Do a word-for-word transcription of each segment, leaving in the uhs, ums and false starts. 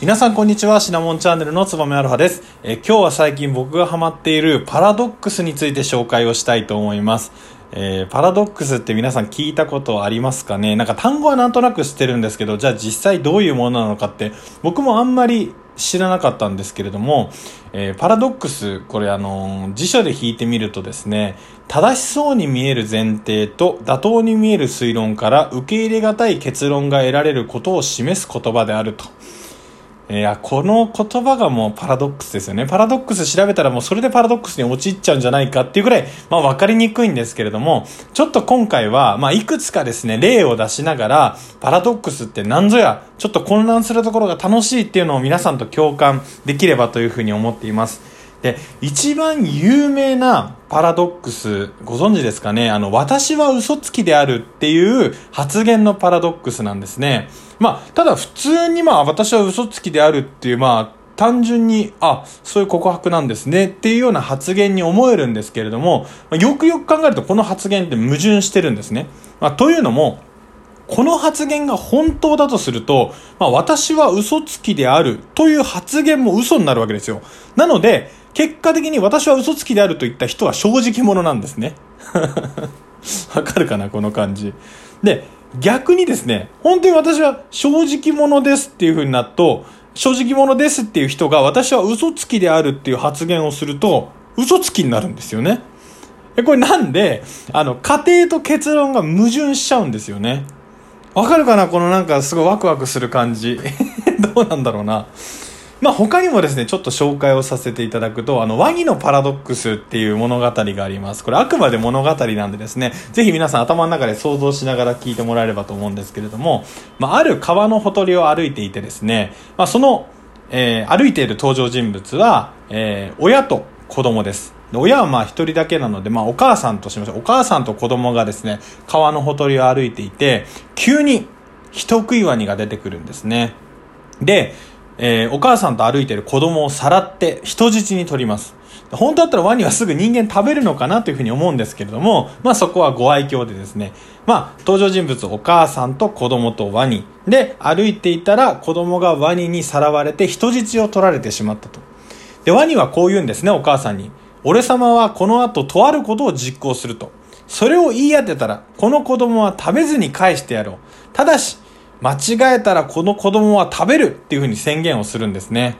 皆さんこんにちは、シナモンチャンネルのつばめアルハです。え今日は最近僕がハマっているパラドックスについて紹介をしたいと思います。えー、パラドックスって皆さん聞いたことありますかね。なんか単語はなんとなく知ってるんですけど、じゃあ実際どういうものなのかって僕もあんまり知らなかったんですけれども、えー、パラドックス、これあのー、辞書で引いてみるとですね、正しそうに見える前提と妥当に見える推論から受け入れがたい結論が得られることを示す言葉であると。いや、この言葉がもうパラドックスですよね。パラドックス調べたらもうそれでパラドックスに陥っちゃうんじゃないかっていうくらい、まあ分かりにくいんですけれども、ちょっと今回は、まあいくつかですね、例を出しながら、パラドックスって何ぞや、ちょっと混乱するところが楽しいっていうのを皆さんと共感できればというふうに思っています。で、一番有名なパラドックス、ご存知ですかね。あの、私は嘘つきであるっていう発言のパラドックスなんですね。まあ、ただ普通にまあ、私は嘘つきであるっていう、まあ、単純に、あ、そういう告白なんですねっていうような発言に思えるんですけれども、よくよく考えるとこの発言って矛盾してるんですね。まあ、というのも、この発言が本当だとすると、まあ、私は嘘つきであるという発言も嘘になるわけですよ。なので、結果的に私は嘘つきであると言った人は正直者なんですね。わかるかな、この感じ。で、逆にですね、本当に私は正直者ですっていう風になると、正直者ですっていう人が私は嘘つきであるっていう発言をすると、嘘つきになるんですよね。これなんで、あの、仮定と結論が矛盾しちゃうんですよね。わかるかな、このなんかすごいワクワクする感じ。どうなんだろうな。まあ他にもですね、ちょっと紹介をさせていただくと、あの、ワニのパラドックスっていう物語があります。これあくまで物語なんでですね、ぜひ皆さん頭の中で想像しながら聞いてもらえればと思うんですけれども、まあある川のほとりを歩いていてですね、まあその、えー、歩いている登場人物は、えー、親と子供です。親はまあ一人だけなので、まあお母さんとしましょう。お母さんと子供がですね、川のほとりを歩いていて、急に人食いワニが出てくるんですね。で、えー、お母さんと歩いている子供をさらって人質に取ります。本当だったらワニはすぐ人間食べるのかなというふうに思うんですけれども、まあそこはご愛嬌でですね、まあ登場人物お母さんと子供とワニで歩いていたら子供がワニにさらわれて人質を取られてしまったと。で、ワニはこう言うんですね、お母さんに。俺様はこの後とあることを実行すると。それを言い当てたら、この子供は食べずに返してやろう。ただし、間違えたらこの子供は食べるっていうふうに宣言をするんですね。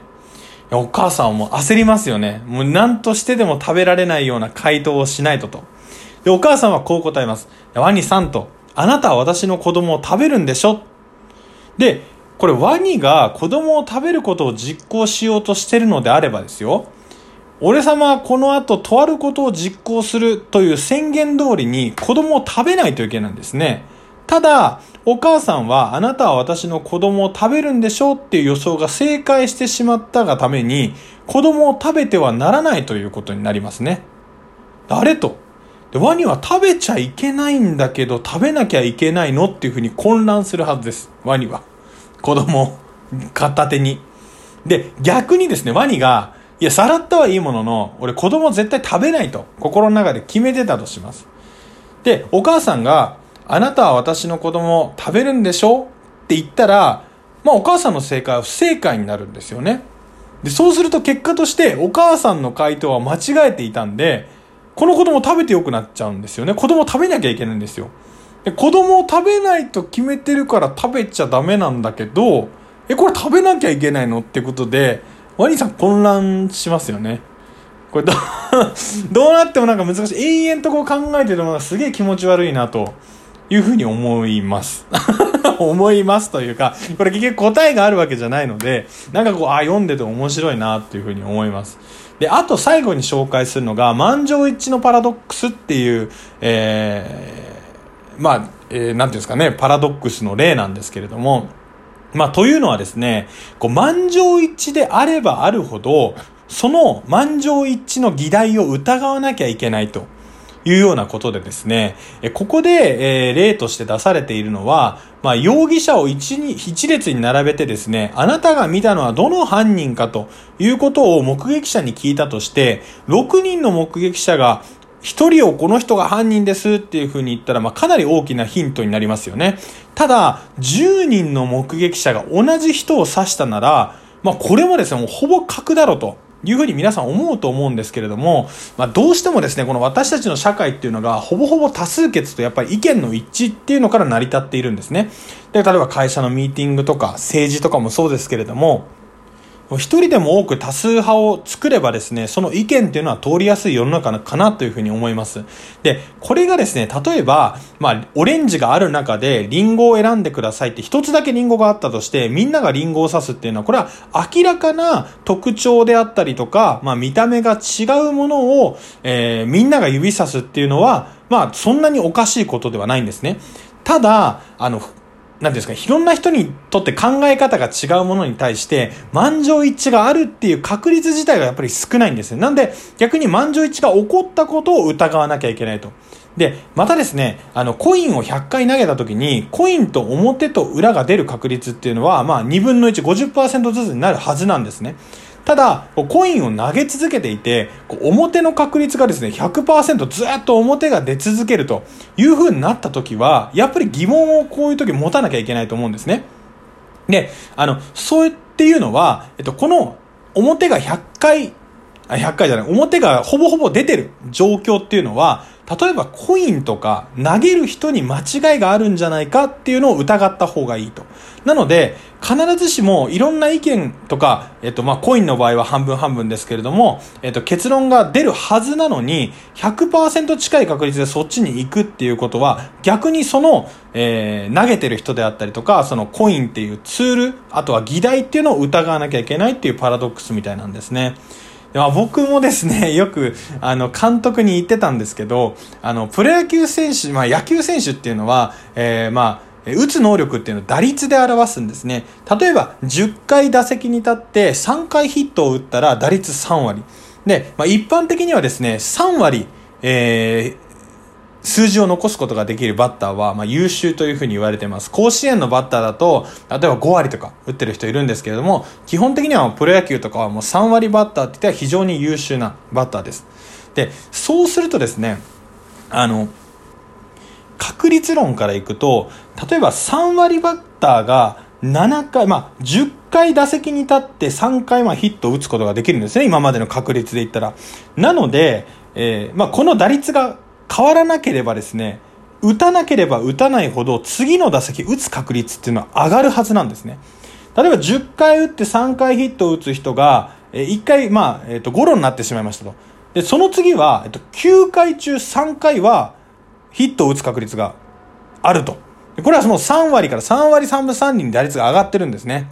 お母さんはもう焦りますよね。もう何としてでも食べられないような回答をしないとと。で、お母さんはこう答えます。ワニさんと、あなたは私の子供を食べるんでしょ。で、これワニが子供を食べることを実行しようとしているのであればですよ。俺様はこの後とあることを実行するという宣言通りに子供を食べないといけないんですね。ただ、お母さんはあなたは私の子供を食べるんでしょうっていう予想が正解してしまったがために子供を食べてはならないということになりますね。あれと。で、ワニは食べちゃいけないんだけど食べなきゃいけないのっていうふうに混乱するはずです。ワニは。子供を片手に。で、逆にですね、ワニがいや、さらったはいいものの、俺子供絶対食べないと、心の中で決めてたとします。で、お母さんが、あなたは私の子供を食べるんでしょって言ったら、まあお母さんの正解は不正解になるんですよね。で、そうすると結果として、お母さんの回答は間違えていたんで、この子供食べてよくなっちゃうんですよね。子供食べなきゃいけないんですよ。で、子供を食べないと決めてるから食べちゃダメなんだけど、え、これ食べなきゃいけないのってことで、ワニさん混乱しますよね。これど う, どうなってもなんか難しい。延々とこう考えてるのがすげえ気持ち悪いなというふうに思います。思いますというか、これ結局答えがあるわけじゃないので、なんかこう、あ、読んでて面白いなっていうふうに思います。で、あと最後に紹介するのが、満場一致のパラドックスっていう、えー、まあ、えー、なんていうんですかね、パラドックスの例なんですけれども、まあ、というのはですね、こう、満場一致であればあるほど、その満場一致の議題を疑わなきゃいけないというようなことでですね、ここで、えー、例として出されているのは、まあ、容疑者を一に、一列に並べてですね、あなたが見たのはどの犯人かということを目撃者に聞いたとして、ろくにんの目撃者が一人をこの人が犯人ですっていうふうに言ったら、まあ、かなり大きなヒントになりますよね。ただじゅうにんの目撃者が同じ人を刺したなら、まあ、これもですねもうほぼ確だろうというふうに皆さん思うと思うんですけれども、まあ、どうしてもですねこの私たちの社会っていうのがほぼほぼ多数決とやっぱり意見の一致っていうのから成り立っているんですね。で、例えば会社のミーティングとか政治とかもそうですけれども、一人でも多く多数派を作ればですねその意見っていうのは通りやすい世の中かなというふうに思います。で、これがですね例えば、まあ、オレンジがある中でリンゴを選んでくださいって一つだけリンゴがあったとして、みんながリンゴを指すっていうのはこれは明らかな特徴であったりとか、まあ、見た目が違うものを、えー、みんなが指さすっていうのは、まあ、そんなにおかしいことではないんですね。ただあのなんですか、いろんな人にとって考え方が違うものに対して満場一致があるっていう確率自体がやっぱり少ないんですね。なんで逆に満場一致が起こったことを疑わなきゃいけないと。で、またですね、あのコインをひゃっかい投げた時にコインと表と裏が出る確率っていうのは、まあにぶんのいち、ごじゅっパーセント ずつになるはずなんですね。ただコインを投げ続けていて表の確率がですね ひゃくパーセント ずっと表が出続けるという風になった時はやっぱり疑問をこういう時持たなきゃいけないと思うんですね。で、あのそうっていうのは、えっと、この表がひゃっかいあひゃっかいじゃない表がほぼほぼ出てる状況っていうのは、例えばコインとか投げる人に間違いがあるんじゃないかっていうのを疑った方がいいと。なので必ずしもいろんな意見とか、えっとまあコインの場合は半分半分ですけれども、えっと結論が出るはずなのに ひゃくパーセント 近い確率でそっちに行くっていうことは、逆にその、えー、投げてる人であったりとかそのコインっていうツール、あとは議題っていうのを疑わなきゃいけないっていうパラドックスみたいなんですね。まあ、僕もですねよくあの監督に言ってたんですけど、あのプロ野球選手、まあ、野球選手っていうのは、えー、まあ打つ能力っていうのを打率で表すんですね。例えばじゅっかい打席に立ってさんかいヒットを打ったら打率さんわりで、まあ、一般的にはですねさんわり、えー数字を残すことができるバッターは、まあ、優秀というふうに言われています。甲子園のバッターだと、例えばごわりとか打ってる人いるんですけれども、基本的にはプロ野球とかはもうさんわりバッターって言ったら非常に優秀なバッターです。で、そうするとですね、あの、確率論からいくと、例えばさんわりバッターがななかい、まあ、じゅっかい打席に立ってさんかいまあヒットを打つことができるんですね。今までの確率で言ったら。なので、えー、まあ、この打率が変わらなければですね、打たなければ打たないほど次の打席打つ確率っていうのは上がるはずなんですね。例えばじゅっかい打ってさんかいヒットを打つ人がいっかい、まあえー、とゴロになってしまいましたと。で、その次は、えー、ときゅうかい中さんかいはヒットを打つ確率があると。で、これはそのさんわりからさんわりさんぶさんりに打率が上がってるんですね。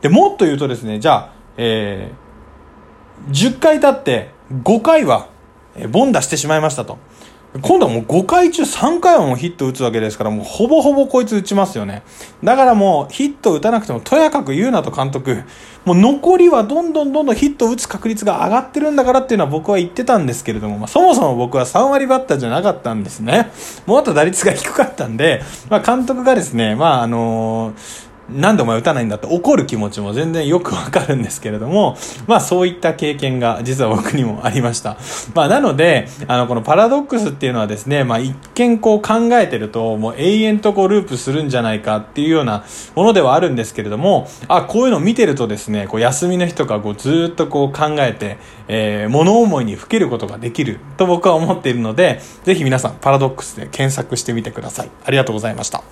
でもっと言うとですね、じゃあ、えー、じゅっかい経ってごかいは凡打してしまいましたと。今度はもうごかい中さんかいはもうヒット打つわけですから、もうほぼほぼこいつ打ちますよね。だからもうヒット打たなくてもとやかく言うなと監督。もう残りはどんどんどんどんヒット打つ確率が上がってるんだからっていうのは僕は言ってたんですけれども、まあ、そもそも僕はさんわりバッターじゃなかったんですね。もうあと打率が低かったんで、まあ、監督がですね、まああのー、何でお前打たないんだって怒る気持ちも全然よくわかるんですけれども、まあそういった経験が実は僕にもありました。まあなので、あのこのパラドックスっていうのはですね、まあ一見こう考えてるともう永遠とこうループするんじゃないかっていうようなものではあるんですけれども、あ、こういうのを見てるとですね、こう休みの日とかこうずっとこう考えて、えー、物思いにふけることができると僕は思っているので、ぜひ皆さんパラドックスで検索してみてください。ありがとうございました。